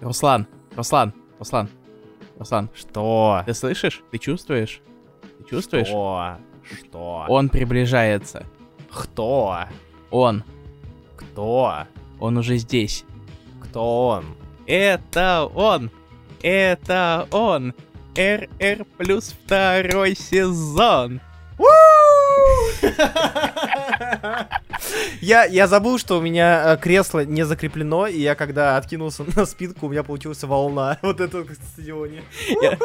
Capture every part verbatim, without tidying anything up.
Руслан, Руслан, Руслан, Руслан. Что? Ты слышишь? Ты чувствуешь? Ты чувствуешь? Что? Что? Он приближается. Кто? Он. Кто? Он уже здесь. Кто он? Это он! Это он! эр эр плюс второй сезон! Я, я забыл, что у меня кресло не закреплено, и я когда откинулся на спинку, у меня получилась волна. Вот это в стадионе. Я,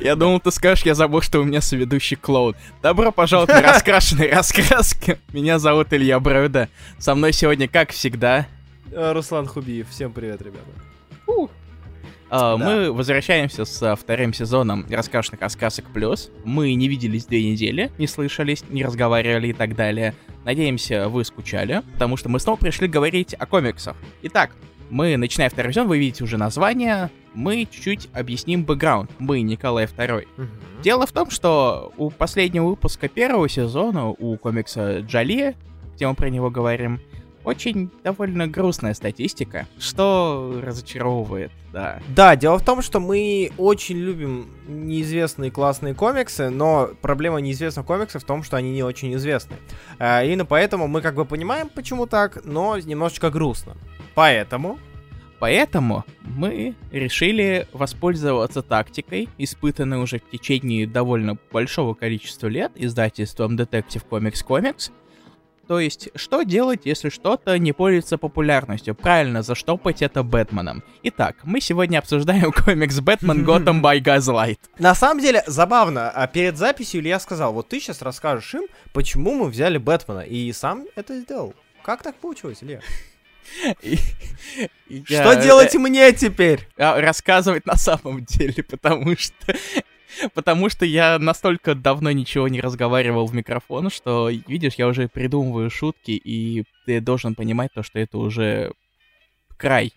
я думал, ты скажешь, я забыл, что у меня соведущий клоун. Добро пожаловать на раскрашенные раскраски. Меня зовут Илья Бройда. Со мной сегодня, как всегда, Руслан Хубиев. Всем привет, ребята. Uh, да. Мы возвращаемся с вторым сезоном «Раскрашенных раскрасок плюс». Мы не виделись две недели, не слышались, не разговаривали и так далее. Надеемся, вы скучали, потому что мы снова пришли говорить о комиксах. Итак, мы, начиная второй сезон, вы видите уже название, мы чуть-чуть объясним бэкграунд. Мы Николай второй. Угу. Дело в том, что у последнего выпуска первого сезона, у комикса «Джоли», где мы про него говорим, очень довольно грустная статистика, что разочаровывает, да. Да, дело в том, что мы очень любим неизвестные классные комиксы, но проблема неизвестных комиксов в том, что они не очень известны. Э, именно поэтому мы как бы понимаем, почему так, но немножечко грустно. Поэтому... Поэтому мы решили воспользоваться тактикой, испытанной уже в течение довольно большого количества лет издательством Detective Comics Comics. То есть, что делать, если что-то не пользуется популярностью? Правильно, заштопать это Бэтменом. Итак, мы сегодня обсуждаем комикс «Бэтмен Gotham by Gaslight». На самом деле, забавно, а перед записью Илья сказал, вот ты сейчас расскажешь им, почему мы взяли Бэтмена, и сам это сделал. Как так получилось, Илья? Что делать мне теперь? Рассказывать на самом деле, потому что... Потому что я настолько давно ничего не разговаривал в микрофон, что, видишь, я уже придумываю шутки, и ты должен понимать то, что это уже край.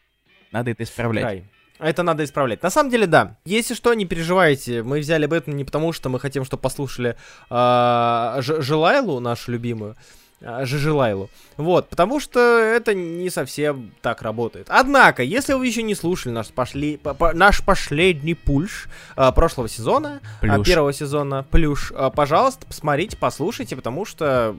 Надо это исправлять. Край. Это надо исправлять. На самом деле, да. Если что, не переживайте. Мы взяли Бэтмен не потому, что мы хотим, чтобы послушали Желайлу, нашу любимую. Жежилайлу. Вот, потому что это не совсем так работает. Однако, если вы еще не слушали наш, пошли, по, по, наш последний пульш а, прошлого сезона, а, первого сезона, плюш, а, пожалуйста, посмотрите, послушайте, потому что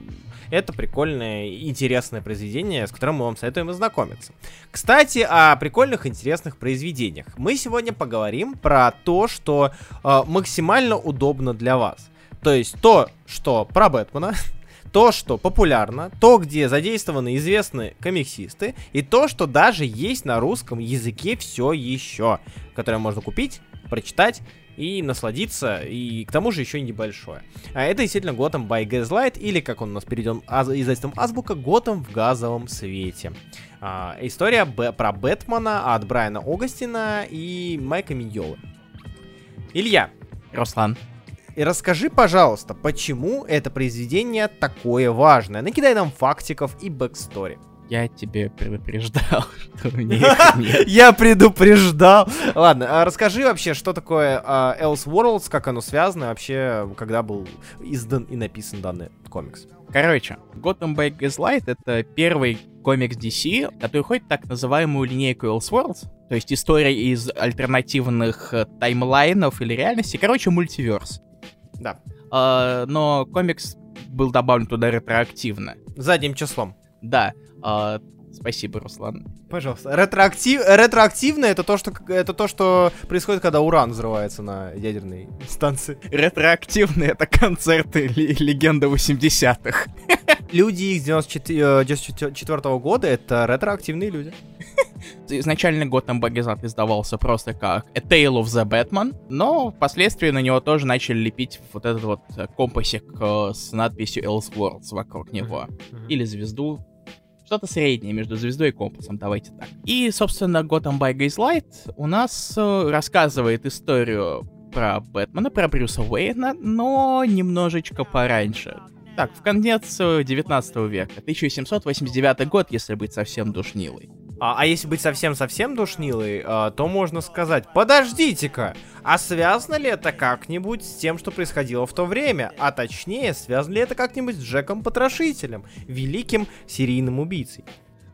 это прикольное, интересное произведение, с которым мы вам советуем ознакомиться. Кстати, о прикольных, интересных произведениях. Мы сегодня поговорим про то, что а, максимально удобно для вас. То есть то, что про Бэтмена... То, что популярно, то, где задействованы известные комиксисты, и то, что даже есть на русском языке все еще, которое можно купить, прочитать и насладиться, и к тому же еще небольшое. А это действительно Gotham by Gaslight, или как он у нас перейден аз- издательством Азбука, Gotham в газовом свете. А, история б- про Бэтмена от Брайана Огастина и Майка Миньолы. Илья. Руслан. И расскажи, пожалуйста, почему это произведение такое важное. Накидай нам фактиков и бэкстори. Я тебе предупреждал, что у них нет. Я предупреждал. Ладно, расскажи вообще, что такое Elseworlds, как оно связано, вообще, когда был издан и написан данный комикс. Короче, Gotham by Gaslight — это первый комикс ди си, который входит в так называемую линейку Elseworlds, то есть история из альтернативных таймлайнов или реальности, короче, мультиверс. Да. Uh, но комикс был добавлен туда ретроактивно. Задним числом. Да. Uh, спасибо, Руслан. Пожалуйста. Ретроактив... Ретроактивно это то, что... это то, что происходит, когда уран взрывается на ядерной станции. Ретроактивно это концерты л- легенды восьмидесятых. Люди из девяносто четвёртого года — это ретроактивные люди. Изначально Gotham by Gaslight издавался просто как A Tale of the Batman, но впоследствии на него тоже начали лепить вот этот вот компасик с надписью Elseworlds вокруг него. Mm-hmm. Или звезду. Что-то среднее между звездой и компасом, давайте так. И, собственно, Gotham by Gaslight у нас рассказывает историю про Бэтмена, про Брюса Уэйна, но немножечко пораньше. Так, в конец девятнадцатого века, тысяча семьсот восемьдесят девятый год, если быть совсем душнилой. А, а если быть совсем-совсем душнилой, а, то можно сказать, подождите-ка, а связано ли это как-нибудь с тем, что происходило в то время? А точнее, связано ли это как-нибудь с Джеком Потрошителем, великим серийным убийцей?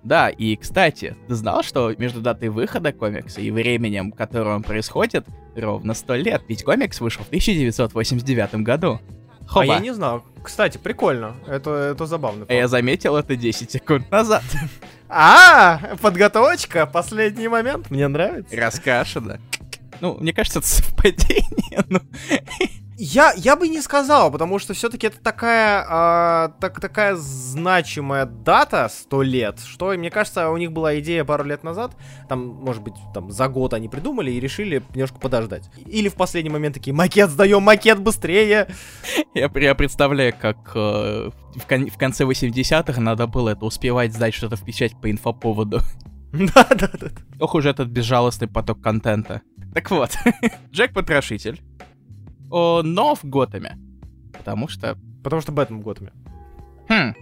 Да, и, кстати, ты знал, что между датой выхода комикса и временем, которое он происходит, ровно сто лет? Ведь комикс вышел в тысяча девятьсот восемьдесят девятом году. Хоба. А я не знал. Кстати, прикольно. Это, это забавно. Я заметил это десять секунд назад. А, подготовочка, последний момент, мне нравится. Раскашено. Ну, мне кажется, это совпадение, но... Я, я бы не сказал, потому что все-таки это такая, а, так, такая значимая дата, сто лет, что, мне кажется, у них была идея пару лет назад, там, может быть, там, за год они придумали и решили немножко подождать. Или в последний момент такие: макет сдаем, макет быстрее! Я, я представляю, как э, в, кон- в конце восьмидесятых надо было это успевать сдать, что-то впечатлять по инфоповоду. Да-да-да. Ох уж этот безжалостный поток контента. Так вот, Джек Потрошитель. О, но в Готэме. Потому что... Потому что Бэтмен в Готэме. Хм.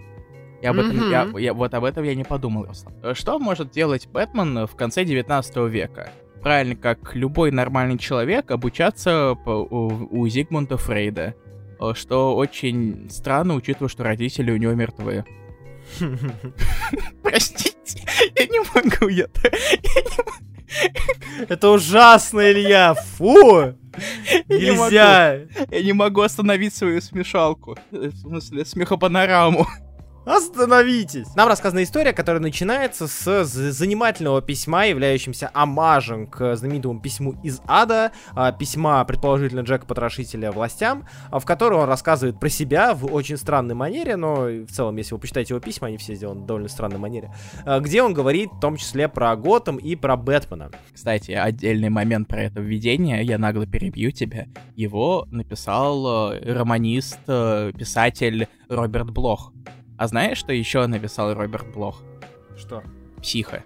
Я об этом, mm-hmm. я, я, вот об этом я не подумал. Что может делать Бэтмен в конце девятнадцатого века? Правильно, как любой нормальный человек, обучаться по, у, у Зигмунда Фрейда. Что очень странно, учитывая, что родители у него мертвые. Простите, я не могу, я... Это ужасно, Илья! Фу! Нельзя! Я не могу остановить свою смешалку. В смысле, смехопанораму. Остановитесь! Нам рассказана история, которая начинается с занимательного письма, являющимся омажем к знаменитому письму из ада, письма, предположительно, Джека Потрошителя властям, в котором он рассказывает про себя в очень странной манере, но в целом, если вы почитаете его письма, они все сделаны в довольно странной манере, где он говорит в том числе про Готэм и про Бэтмена. Кстати, отдельный момент про это введение, я нагло перебью тебя, его написал романист, писатель Роберт Блох. А знаешь, что еще написал Роберт Блох? Что? «Психа»,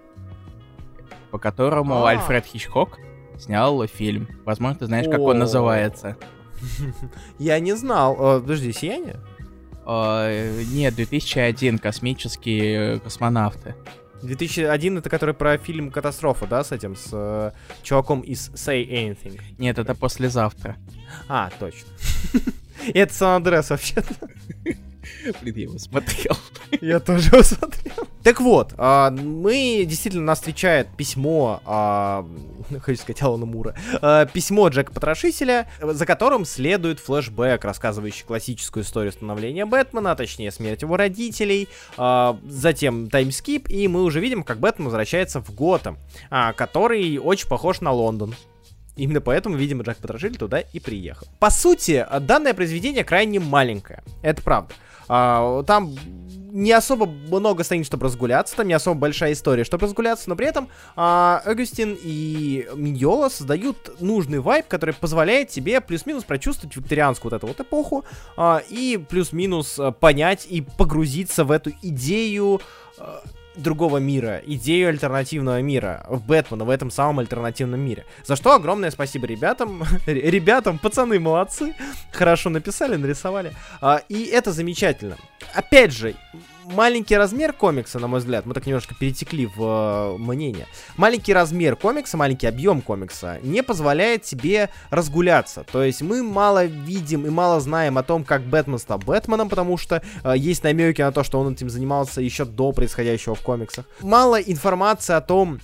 по которому А-а-а. Альфред Хичкок снял фильм. Возможно, ты знаешь, как О-о-о. он называется. Я не знал. Подожди, «Сияние»? Нет, две тысячи один, «Космические космонавты». две тысячи один — это который про фильм «Катастрофа», да, с этим, с э, чуваком из «Say Anything»? Нет, это «Послезавтра». А, точно. Это «Сан-Андреас» вообще-то. Блин, я его смотрел. Я тоже его смотрел. Так вот, а, мы действительно, нас встречает письмо, а, хочу сказать, Алана Мура, а, письмо Джека Потрошителя, за которым следует флешбэк, рассказывающий классическую историю становления Бэтмена, а точнее смерть его родителей, а, затем таймскип, и мы уже видим, как Бэтмен возвращается в Готэм, а, который очень похож на Лондон. Именно поэтому, видимо, Джек Потрошитель туда и приехал. По сути, данное произведение крайне маленькое. Это правда. А, там не особо много страниц, чтобы разгуляться, там не особо большая история, чтобы разгуляться, но при этом а, Огастин и Миньола создают нужный вайб, который позволяет тебе плюс-минус прочувствовать викторианскую вот эту вот эпоху а, и плюс-минус понять и погрузиться в эту идею... А, другого мира, идею альтернативного мира в Бэтмена, в этом самом альтернативном мире. За что огромное спасибо ребятам. Ребятам, пацаны, молодцы. Хорошо написали, нарисовали. А, и это замечательно. Опять же, маленький размер комикса, на мой взгляд, мы так немножко перетекли в э, мнение. Маленький размер комикса, маленький объем комикса не позволяет тебе разгуляться. То есть мы мало видим и мало знаем о том, как Бэтмен стал Бэтменом, потому что э, есть намеки на то, что он этим занимался еще до происходящего в комиксах. Мало информации о том,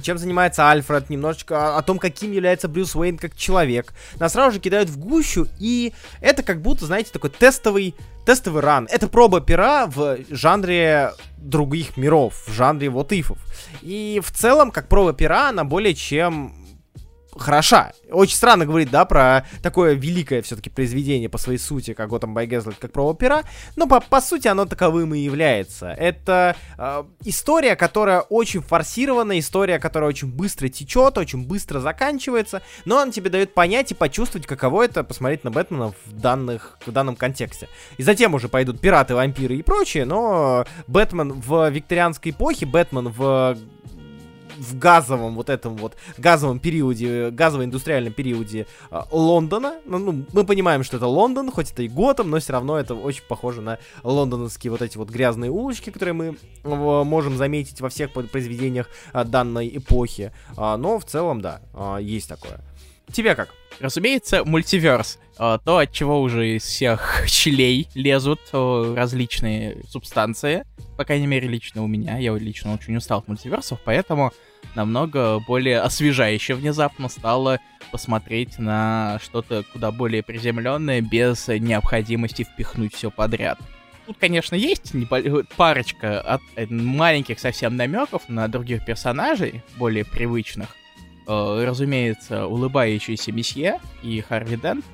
чем занимается Альфред, немножечко о том, каким является Брюс Уэйн как человек. Нас сразу же кидают в гущу, и это как будто, знаете, такой тестовый, тестовый ран. Это проба пера в жанре других миров, в жанре вот-ифов. И в целом, как проба пера, она более чем... хороша. Очень странно говорить, да, про такое великое все-таки произведение по своей сути, как Gotham by Gaslight, как проба пера, но по, по сути оно таковым и является. Это э, история, которая очень форсирована, история, которая очень быстро течет, очень быстро заканчивается, но она тебе дает понять и почувствовать, каково это посмотреть на Бэтмена в, данных, в данном контексте. И затем уже пойдут пираты, вампиры и прочее, но Бэтмен в викторианской эпохе, Бэтмен в... в газовом вот этом вот газовом периоде, газово-индустриальном периоде э, Лондона. Ну, ну, мы понимаем, что это Лондон, хоть это и Готэм, но все равно это очень похоже на лондонские вот эти вот грязные улочки, которые мы э, можем заметить во всех произведениях э, данной эпохи. Э, но в целом, да, э, есть такое. Тебе как? Разумеется, мультиверс. То, от чего уже из всех щелей лезут различные субстанции. По крайней мере, лично у меня. Я лично очень устал от мультиверсов, поэтому намного более освежающе внезапно стало посмотреть на что-то куда более приземленное, без необходимости впихнуть все подряд. Тут, конечно, есть парочка от маленьких совсем намеков на других персонажей, более привычных. Разумеется, улыбающийся Месье и Харви Дэнт.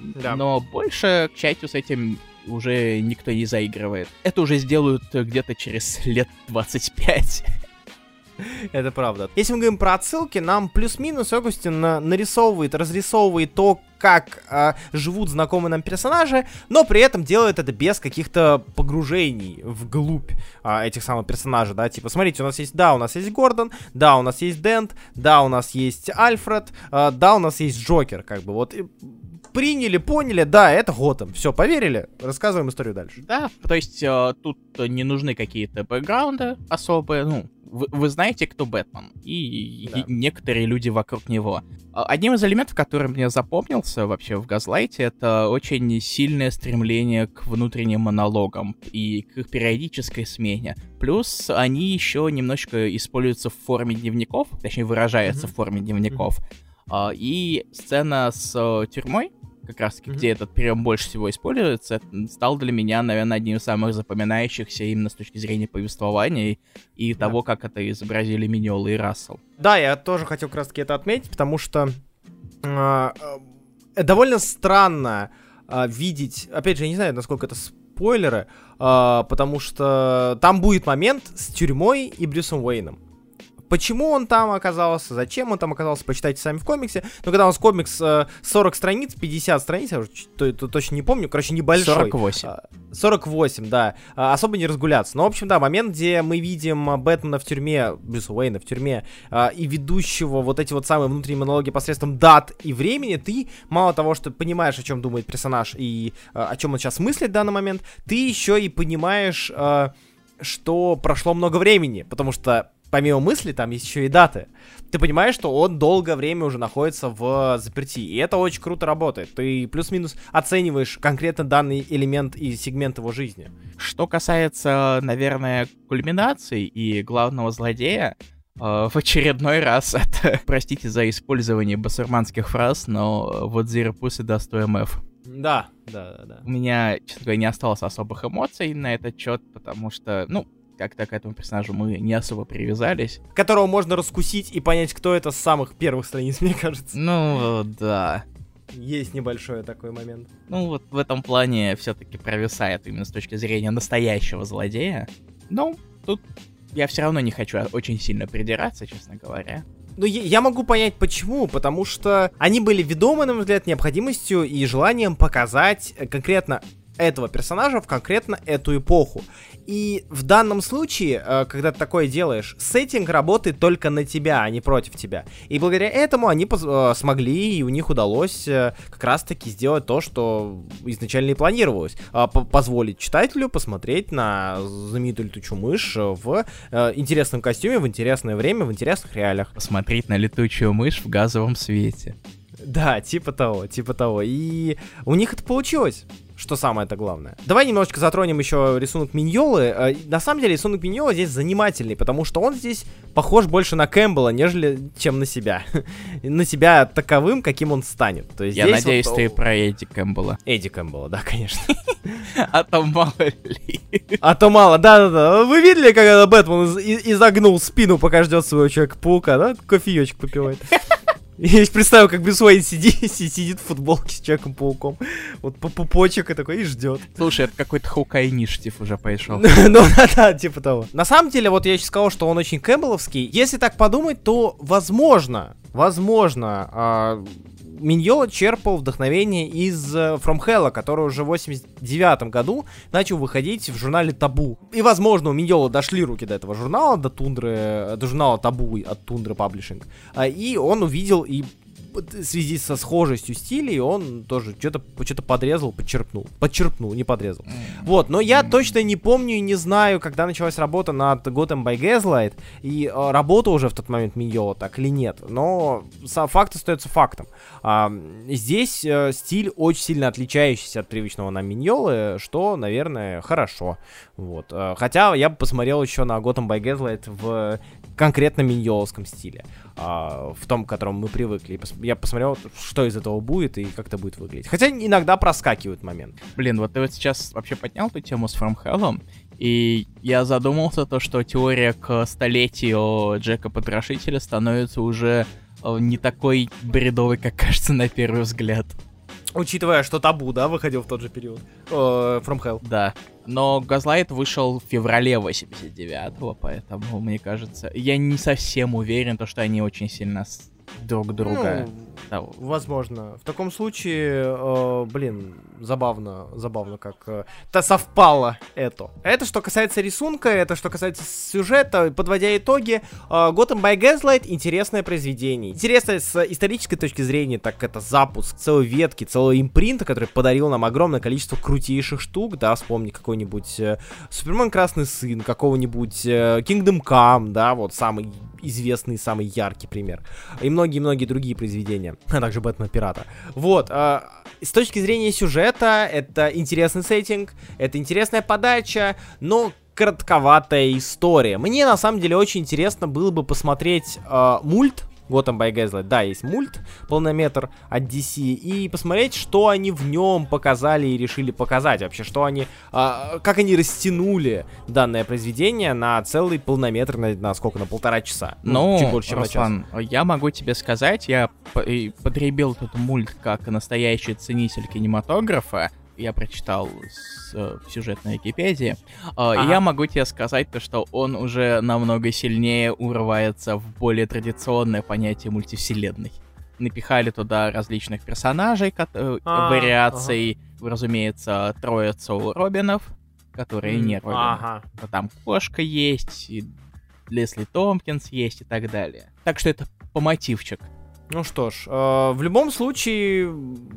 Да. Но больше, к счастью, с этим уже никто не заигрывает. Это уже сделают где-то через лет двадцать пять. Это правда. Если мы говорим про отсылки, нам плюс-минус Огастин нарисовывает, разрисовывает то, как э, живут знакомые нам персонажи, но при этом делает это без каких-то погружений вглубь э, этих самых персонажей, да, типа, смотрите, у нас есть, да, у нас есть Гордон, да, у нас есть Дент, да, у нас есть Альфред, э, да, у нас есть Джокер, как бы, вот... Приняли, поняли, да, это Готэм. Все, поверили, рассказываем историю дальше. Да, то есть э, тут не нужны какие-то бэкграунды особые. Ну, вы, вы знаете, кто Бэтмен и, да. и некоторые люди вокруг него. Одним из элементов, который мне запомнился вообще в Газлайте, это очень сильное стремление к внутренним монологам и к их периодической смене. Плюс они еще немножечко используются в форме дневников, точнее выражаются mm-hmm. в форме дневников. Mm-hmm. И сцена с тюрьмой, как раз таки, mm-hmm. где этот прием больше всего используется, стал для меня, наверное, одним из самых запоминающихся именно с точки зрения повествования и, и yeah. того, как это изобразили Миньола и Рассел. Да, я тоже хотел как раз таки это отметить, потому что э, э, довольно странно э, видеть, опять же, я не знаю, насколько это спойлеры, э, потому что там будет момент с тюрьмой и Брюсом Уэйном. Почему он там оказался, зачем он там оказался, почитайте сами в комиксе. Но когда у нас комикс сорок страниц, пятьдесят страниц, я уже то, то, точно не помню, короче, небольшой. сорок восемь. сорок восемь, да. Особо не разгуляться. Но, в общем, да, момент, где мы видим Бэтмена в тюрьме, Брюса Уэйна в тюрьме, и ведущего вот эти вот самые внутренние монологи посредством дат и времени, ты мало того, что понимаешь, о чем думает персонаж и о чем он сейчас мыслит в данный момент, ты еще и понимаешь, что прошло много времени, потому что помимо мысли, там есть еще и даты. Ты понимаешь, что он долгое время уже находится в запертии. И это очень круто работает. Ты плюс-минус оцениваешь конкретно данный элемент и сегмент его жизни. Что касается, наверное, кульминации и главного злодея, э, в очередной раз это... Простите за использование басурманских фраз, но вот Zero Pussy даст МФ. Да, да, да, да. У меня, честно говоря, не осталось особых эмоций на этот счет, потому что, ну... как-то к этому персонажу мы не особо привязались. Которого можно раскусить и понять, кто это с самых первых страниц, мне кажется. Ну, да. Есть небольшой такой момент. Ну, вот в этом плане все-таки провисает именно с точки зрения настоящего злодея. Но тут я все равно не хочу очень сильно придираться, честно говоря. Ну, я могу понять, почему, потому что они были ведомы, на мой взгляд, необходимостью и желанием показать конкретно этого персонажа в конкретно эту эпоху. И в данном случае, когда ты такое делаешь, сеттинг работает только на тебя, а не против тебя. И благодаря этому они поз- смогли, и у них удалось как раз-таки сделать то, что изначально и планировалось. Позволить читателю посмотреть на знаменитую летучую мышь в интересном костюме, в интересное время, в интересных реалиях. Посмотреть на летучую мышь в газовом свете. Да, типа того, типа того. И у них это получилось. Что самое-то главное. Давай немножечко затронем еще рисунок Миньолы. На самом деле рисунок Миньолы здесь занимательный, потому что он здесь похож больше на Кэмпбелла, нежели чем на себя. На себя таковым, каким он станет. То есть я здесь надеюсь, вот... ты про Эдди Кэмпбелла. Эдди Кэмпбелла, да, конечно. А то мало ли. А то мало, да-да-да. Вы видели, когда Бэтмен изогнул спину, пока ждет своего Человека-паука, да? Кофеечек попивает. Я еще представил, как Брюс Уэйн сидит, сидит в футболке с Человеком-пауком. Вот по пупочек и такой, и ждет. Слушай, это какой-то Хоукай Инишитив уже пошел. Ну да-да, типа того. На самом деле, вот я еще сказал, что он очень кэмпбелловский. Если так подумать, то возможно, возможно, Миньола черпал вдохновение из From Hell, который уже в восемьдесят девятом году начал выходить в журнале Taboo. И, возможно, у Миньола дошли руки до этого журнала, до Тундры, до журнала Taboo от Tundra Publishing. И он увидел и в связи со схожестью стилей он тоже что-то, что-то подрезал, подчерпнул. Подчерпнул, не подрезал. Вот, но я точно не помню и не знаю, когда началась работа над Gotham by Gaslight, и э, работа уже в тот момент Миньола так или нет, но факт остается фактом. А, здесь э, стиль очень сильно отличающийся от привычного нам Миньолы, что, наверное, хорошо. Вот. А, хотя я бы посмотрел еще на Gotham by Gaslight в конкретно миньоловском стиле, а, в том, к которому мы привыкли. И пос- я посмотрел, что из этого будет и как это будет выглядеть. Хотя иногда проскакивают моменты. Блин, вот ты вот сейчас вообще поднял эту тему с From Hell, и я задумался то, что теория к столетию Джека Потрошителя становится уже не такой бредовой, как кажется на первый взгляд. Учитывая, что Табу, да, выходил в тот же период. Uh, From Hell. Да. Но Газлайт вышел в феврале восемьдесят девятого, поэтому, мне кажется... Я не совсем уверен, что они очень сильно друг друга... Ну, возможно. В таком случае, э, блин, забавно, забавно, как... Э, то совпало это. Это что касается рисунка, это что касается сюжета. Подводя итоги, э, Gotham by Gaslight — интересное произведение. Интересное с исторической точки зрения, так это запуск целой ветки, целого импринта, который подарил нам огромное количество крутейших штук, да, вспомни какой-нибудь э, Супермен Красный Сын, какого-нибудь э, Kingdom Come, да, вот самый известный, самый яркий пример. И многие-многие другие произведения, а также Бэтмен Пирата. Вот, э, с точки зрения сюжета, это интересный сеттинг, это интересная подача, но коротковатая история. Мне, на самом деле, очень интересно было бы посмотреть э, мульт Gotham by Gaslight. Да, есть мульт, полнометр от ди си, и посмотреть, что они в нем показали и решили показать вообще, что они, э, как они растянули данное произведение на целый полнометр, на, на сколько, на полтора часа. Ну, ну чуть больше, чем Руслан, на час. Я могу тебе сказать, я потребил этот мульт как настоящий ценитель кинематографа. Я прочитал с, э, сюжет на Википедии. Э, ага. Я могу тебе сказать, то, что он уже намного сильнее урывается в более традиционное понятие мультивселенной. Напихали туда различных персонажей, ко- а, вариаций, ага. разумеется, троицу Робинов, которые не Робины. Ага. Там кошка есть, и Лесли Томпкинс есть и так далее. Так что это по мотивчик. Ну что ж, э, в любом случае,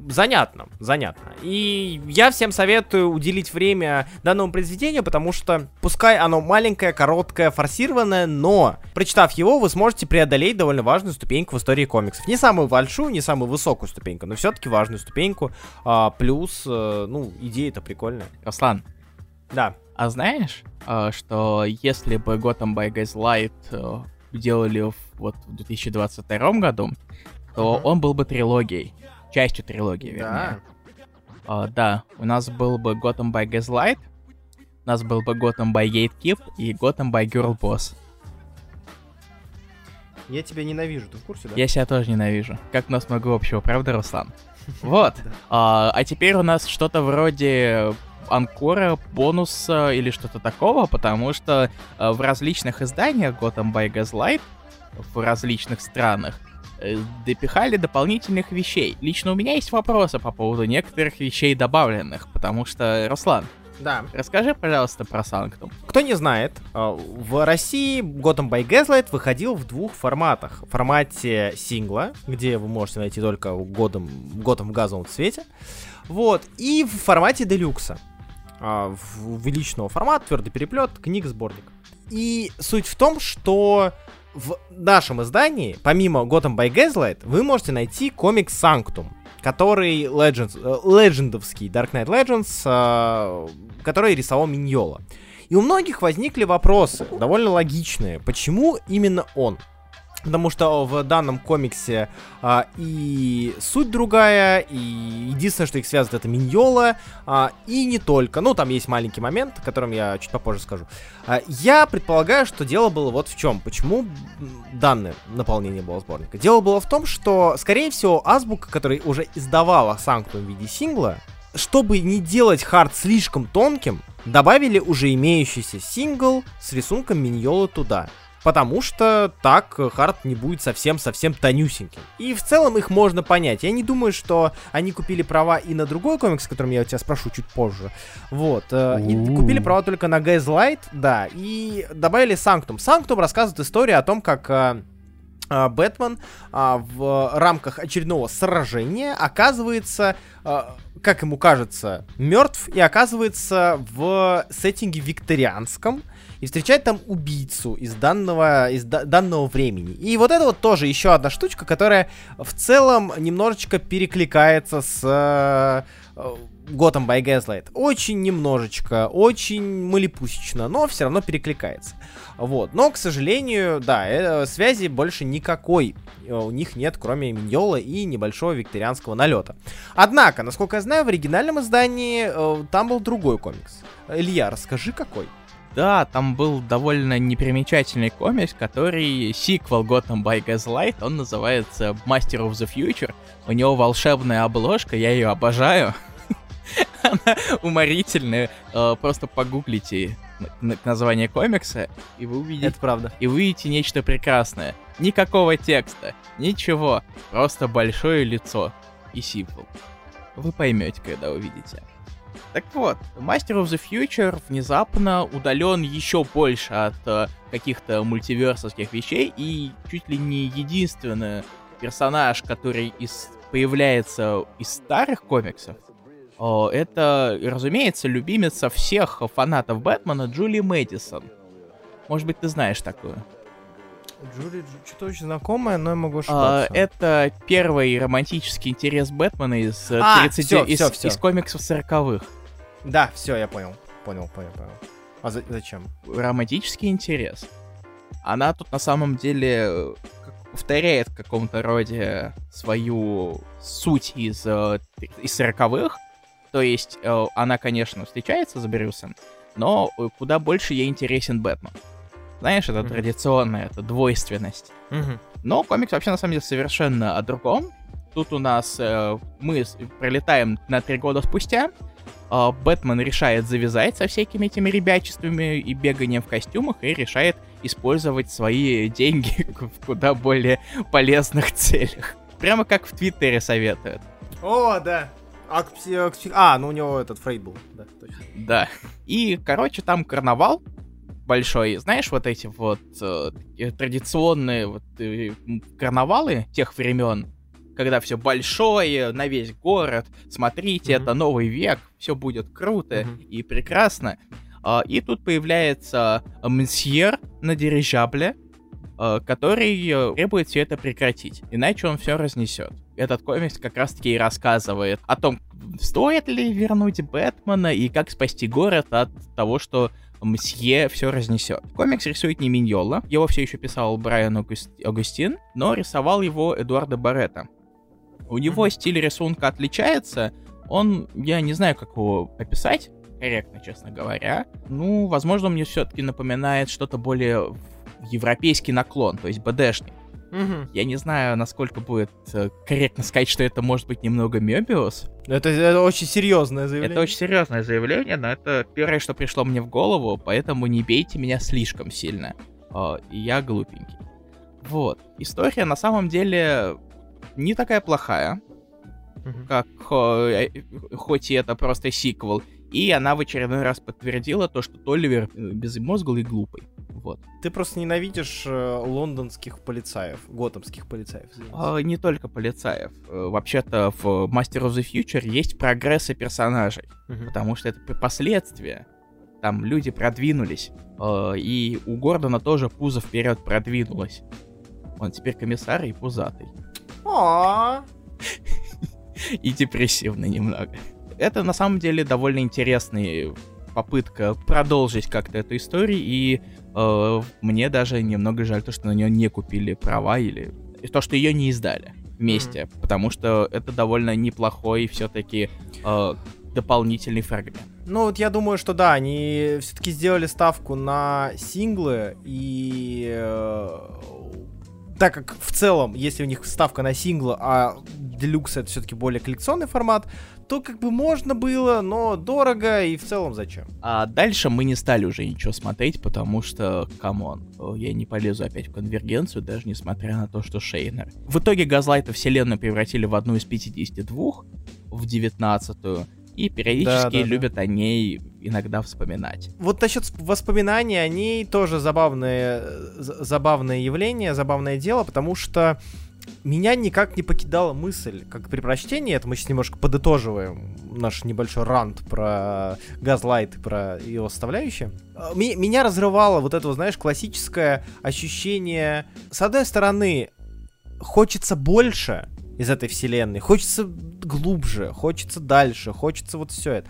занятно, занятно. И я всем советую уделить время данному произведению, потому что, пускай оно маленькое, короткое, форсированное, но, прочитав его, вы сможете преодолеть довольно важную ступеньку в истории комиксов. Не самую большую, не самую высокую ступеньку, но все-таки важную ступеньку. Э, плюс, э, ну, идея-то прикольная. Руслан. Да. А знаешь, э, что если бы Gotham by Gaslight... Э... делали в, вот, в две тысячи двадцать втором году, то uh-huh. он был бы трилогией. Частью трилогии, вернее. Yeah. Uh, да, у нас был бы Gotham by Gaslight, у нас был бы Gotham by Gatekeep и Gotham by Girl Boss. Я тебя ненавижу, ты в курсе, да? Я себя тоже ненавижу. Как у нас много общего, правда, Руслан? Вот. А теперь у нас что-то вроде... анкора, бонуса или что-то такого, потому что э, в различных изданиях Gotham by Gaslight в различных странах э, допихали дополнительных вещей. Лично у меня есть вопросы по поводу некоторых вещей добавленных, потому что, Руслан, да. расскажи, пожалуйста, про Sanctum. Кто не знает, в России Gotham by Gaslight выходил в двух форматах. В формате сингла, где вы можете найти только Gotham, Gotham в газовом цвете, вот, и в формате делюкса. В увеличенного формата, твердый переплет, книг-сборник. И суть в том, что в нашем издании, помимо Gotham by Gaslight, вы можете найти комикс Sanctum, который Legends, легендовский, Dark Knight Legends, который рисовал Миньола. И у многих возникли вопросы, довольно логичные, почему именно он? Потому что в данном комиксе а, и суть другая, и единственное, что их связывает, это Миньола, а, и не только. Ну, там есть маленький момент, о котором я чуть попозже скажу. А, я предполагаю, что дело было вот в чем. Почему данное наполнение было сборника? Дело было в том, что, скорее всего, Азбука, которая уже издавала Sanctum в виде сингла, чтобы не делать хард слишком тонким, добавили уже имеющийся сингл с рисунком Миньола туда. Потому что так хард не будет совсем-совсем тонюсеньким. И в целом их можно понять. Я не думаю, что они купили права и на другой комикс, о котором я у тебя спрошу чуть позже. Вот. И купили права только на Gaslight, да. И добавили Sanctum. Sanctum рассказывает историю о том, как Бэтмен а, в рамках очередного сражения оказывается, а, как ему кажется, мертв и оказывается в сеттинге викторианском и встречает там убийцу из данного, из да, данного времени. И вот это вот тоже еще одна штучка, которая в целом немножечко перекликается с Gotham by Gaslight. Очень немножечко, очень малепусечно, но все равно перекликается. Вот. Но, к сожалению, да, связи больше никакой у них нет, кроме Миньола и небольшого викторианского налета. Однако, насколько я знаю, в оригинальном издании там был другой комикс. Илья, расскажи, какой? Да, там был довольно непримечательный комикс, который сиквел Gotham by Gaslight, он называется Master of the Future, у него волшебная обложка, я ее обожаю, она уморительная, просто погуглите название комикса, и вы увидите... Это правда. И вы увидите нечто прекрасное, никакого текста, ничего, просто большое лицо и сиквел, вы поймете, когда увидите. Так вот, Master of the Future внезапно удален еще больше от э, каких-то мультиверсовских вещей, и чуть ли не единственный персонаж, который из, появляется из старых комиксов, э, это, разумеется, любимица всех фанатов Бэтмена Джули Мэдисон. Может быть, ты знаешь такую? Джули, что-то очень знакомое, но я могу ошибаться. А, это первый романтический интерес Бэтмена из, а, тридцати... все, из, все, все. из комиксов сороковых. Да, все, я понял. Понял, понял, понял. А за- зачем? Романтический интерес. Она тут на самом деле повторяет в каком-то роде свою суть из, из сороковых. То есть она, конечно, встречается с Брюсом, но куда больше ей интересен Бэтмен. Знаешь, это mm-hmm. традиционная, это двойственность. Mm-hmm. Но комикс вообще, на самом деле, совершенно о другом. Тут у нас э, мы пролетаем на три года спустя. Э, Бэтмен решает завязать со всякими этими ребячествами и беганием в костюмах, и решает использовать свои деньги в куда более полезных целях. Прямо как в Твиттере советуют. О, да. А, а ну у него этот Фрейд был. Да, точно. Да. И, короче, там карнавал большой. Знаешь, вот эти вот э, традиционные вот, э, карнавалы тех времен, когда все большое, на весь город, смотрите, mm-hmm. это новый век, все будет круто mm-hmm. и прекрасно. Э, и тут появляется месье на дирижабле, э, который требует все это прекратить, иначе он все разнесет. Этот комикс как раз-таки и рассказывает о том, стоит ли вернуть Бэтмена и как спасти город от того, что Месье все разнесет. Комикс рисует не Миньола, его все еще писал Брайан Огастин, но рисовал его Эдуардо Баретта. У него стиль рисунка отличается, он, я не знаю, как его описать корректно, честно говоря. Ну, возможно, мне все-таки напоминает что-то более европейский наклон, то есть БДшный. Угу. Я не знаю, насколько будет корректно сказать, что это может быть немного Мёбиус. Это, это очень серьезное заявление. Это очень серьезное заявление, но это первое, что пришло мне в голову, поэтому не бейте меня слишком сильно. Я глупенький. Вот. История на самом деле не такая плохая, угу. как хоть и это просто сиквел. И она в очередной раз подтвердила то, что Толивер безмозглый и глупый. Вот. Ты просто ненавидишь лондонских полицаев, готэмских полицаев. А, не только полицаев. Вообще-то в Master of the Future есть прогрессы персонажей, угу. потому что это последствия. Там люди продвинулись, и у Гордона тоже пузо вперед продвинулось. Он теперь комиссар и пузатый. О. И депрессивный немного. Это, на самом деле, довольно интересная попытка продолжить как-то эту историю, и э, мне даже немного жаль то, что на нее не купили права, или то, что ее не издали вместе, mm-hmm. потому что это довольно неплохой все-таки э, дополнительный фрагмент. Ну, вот я думаю, что да, они все-таки сделали ставку на синглы, и... Э, так как в целом, если у них ставка на синглы, а делюкс это все-таки более коллекционный формат, то как бы можно было, но дорого, и в целом зачем? А дальше мы не стали уже ничего смотреть, потому что, камон, я не полезу опять в конвергенцию, даже несмотря на то, что Шейнер. В итоге Газлайта вселенную превратили в одну из пятидесяти двух, в девятнадцатую, и периодически да, да, любят да. о ней иногда вспоминать. Вот насчет воспоминаний о ней тоже забавное, забавное явление, забавное дело, потому что меня никак не покидала мысль, как при прочтении, это мы сейчас немножко подытоживаем наш небольшой рант про Газлайт, про его составляющие. Меня разрывало вот это, знаешь, классическое ощущение, с одной стороны, хочется больше из этой вселенной, хочется глубже, хочется дальше, хочется вот все это.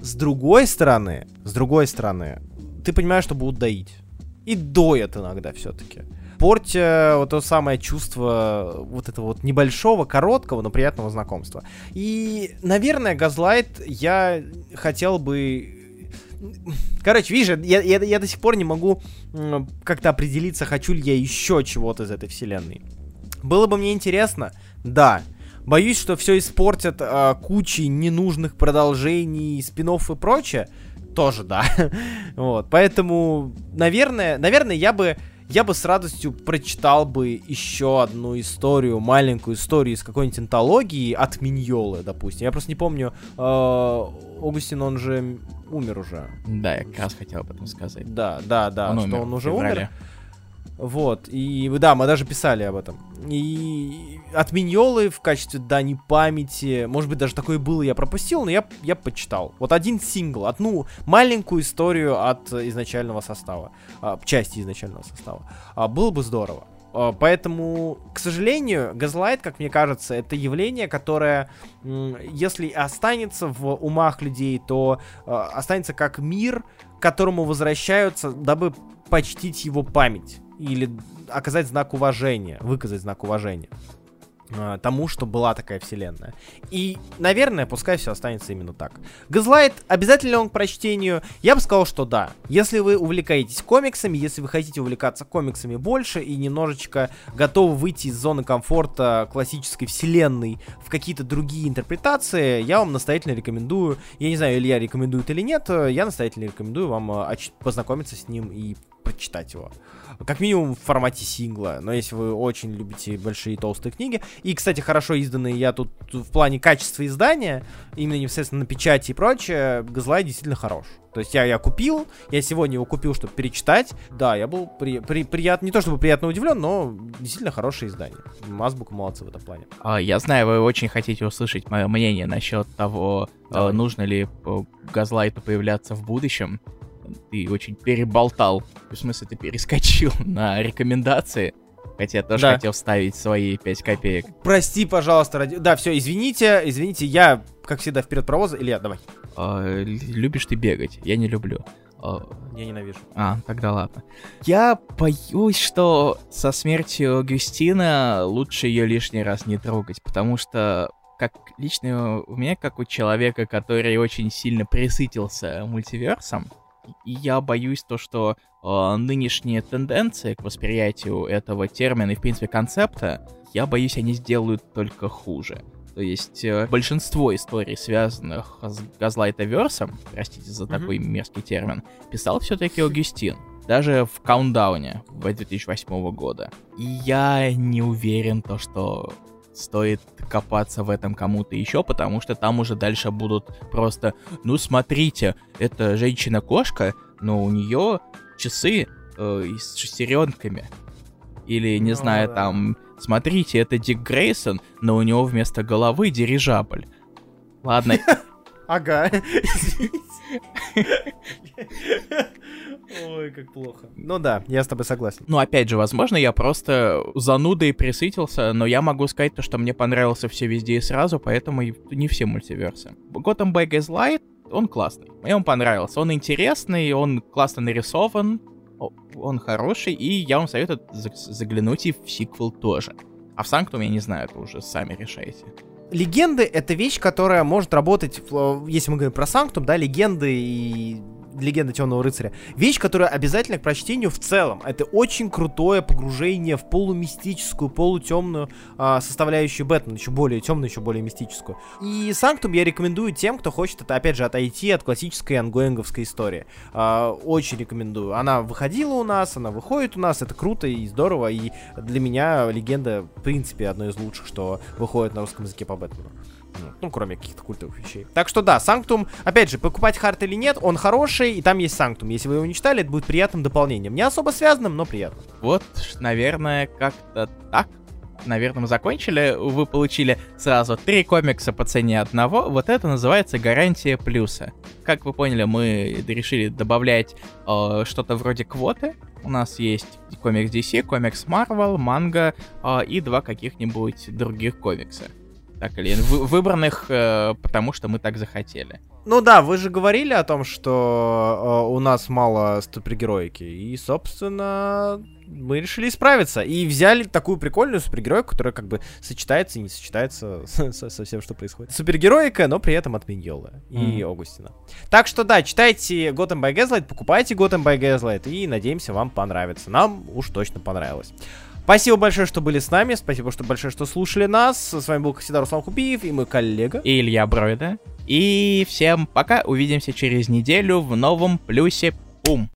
С другой стороны, с другой стороны, ты понимаешь, что будут доить. И доят иногда все-таки. Портя вот то самое чувство вот этого вот небольшого, короткого, но приятного знакомства. И, наверное, Газлайт я хотел бы... Короче, видишь, я, я, я до сих пор не могу как-то определиться, хочу ли я еще чего-то из этой вселенной. Было бы мне интересно, да. Боюсь, что все испортят а, кучей ненужных продолжений, спин-офф и прочее. Тоже да. Вот, поэтому, наверное, наверное, я бы... Я бы с радостью прочитал бы еще одну историю, маленькую историю из какой-нибудь антологии от Миньолы, допустим. Я просто не помню, Огастин, он же умер уже. Да, я как раз хотел об этом сказать. Да, да, да, он что умер, он уже умер. Вот, и да, мы даже писали об этом. И от Миньолы в качестве дани памяти, может быть, даже такое было, я пропустил, но я, я почитал. Вот один сингл, одну маленькую историю от изначального состава, части изначального состава. Было бы здорово. Поэтому, к сожалению, Газлайт, как мне кажется, это явление, которое, если останется в умах людей, то останется как мир, к которому возвращаются, дабы почтить его память. Или оказать знак уважения, выказать знак уважения э, тому, что была такая вселенная. И, наверное, пускай все останется именно так. Газлайт, обязательно ли он к прочтению? Я бы сказал, что да. Если вы увлекаетесь комиксами, если вы хотите увлекаться комиксами больше и немножечко готовы выйти из зоны комфорта классической вселенной в какие-то другие интерпретации, я вам настоятельно рекомендую, я не знаю, Илья рекомендует или нет, я настоятельно рекомендую вам оч- познакомиться с ним и прочитать его. Как минимум в формате сингла, но если вы очень любите большие толстые книги. И, кстати, хорошо изданные, я тут в плане качества издания, именно непосредственно на печати и прочее, Газлайт действительно хорош. То есть я, я купил, я сегодня его купил, чтобы перечитать. Да, я был при, при, прият, не то чтобы приятно удивлен, но действительно хорошее издание. Азбука молодцы в этом плане. Я знаю, вы очень хотите услышать мое мнение насчет того, Давай. нужно ли Газлайту появляться в будущем. Ты очень переболтал, в смысле ты перескочил на рекомендации, хотя я тоже да. хотел вставить свои пять копеек. Прости, пожалуйста, ради... да, все, извините, извините, я, как всегда, вперед провоза. Илья, давай. А, любишь ты бегать, я не люблю. А... Я ненавижу. А, тогда ладно. Я боюсь, что со смертью Огастина лучше ее лишний раз не трогать, потому что... Как лично у меня, как у человека, который очень сильно пресытился мультиверсом, и я боюсь то, что э, нынешние тенденции к восприятию этого термина и, в принципе, концепта, я боюсь, они сделают только хуже. То есть э, большинство историй, связанных с Газлайтоверсом, простите за mm-hmm. такой мерзкий термин, писал все-таки Огастин. Даже в каунтдауне две тысячи восьмого года. И я не уверен, то, что стоит копаться в этом кому-то еще, потому что там уже дальше будут просто... Ну, смотрите, это женщина-кошка, но у нее часы э, с шестеренками. Или, не ну, знаю, да. там... Смотрите, это Дик Грейсон, но у него вместо головы дирижабль. Ладно. Ага. Ой, как плохо. Ну да, я с тобой согласен. Ну опять же, возможно, я просто занудой присытился, но я могу сказать то, что мне понравился все везде и сразу, поэтому не все мультиверсы. Gotham by Gaslight, он классный, мне он понравился, он интересный, он классно нарисован, он хороший, и я вам советую заглянуть и в сиквел тоже. А в Sanctum, я не знаю, это уже сами решаете. Легенды — это вещь, которая может работать, если мы говорим про Sanctum, да, легенды и... Легенда Темного Рыцаря. Вещь, которая обязательно к прочтению в целом. Это очень крутое погружение в полумистическую, полутемную э, составляющую Бэтмена. Еще более темную, еще более мистическую. И Sanctum я рекомендую тем, кто хочет, это, опять же, отойти от классической ангоинговской истории. Э, очень рекомендую. Она выходила у нас, она выходит у нас. Это круто и здорово. И для меня Легенда, в принципе, одно из лучших, что выходит на русском языке по Бэтмену. Ну, кроме каких-то культовых вещей. Так что да, Sanctum, опять же, покупать хард или нет, он хороший, и там есть Sanctum. Если вы его не читали, это будет приятным дополнением. Не особо связанным, но приятным. Вот, наверное, как-то так. Наверное, мы закончили. Вы получили сразу три комикса по цене одного. Вот это называется гарантия плюса. Как вы поняли, мы решили добавлять э, что-то вроде квоты. У нас есть комикс ди си, комикс Marvel, манга э, и два каких-нибудь других комикса. Так или вы, выбранных, э, потому что мы так захотели. Ну да, вы же говорили о том, что э, у нас мало супергероики. И, собственно, мы решили исправиться. И взяли такую прикольную супергероику, которая как бы сочетается и не сочетается со всем, что происходит. Супергероика, но при этом от Миньола и Огастина. Так что да, читайте Gotham by Gaslight, покупайте Gotham by Gaslight. И надеемся, вам понравится. Нам уж точно понравилось. Спасибо большое, что были с нами. Спасибо большое, что слушали нас. С вами был, как всегда, Руслан Хубиев и мой коллега. И Илья Бройда. И всем пока. Увидимся через неделю в новом плюсе. Бум!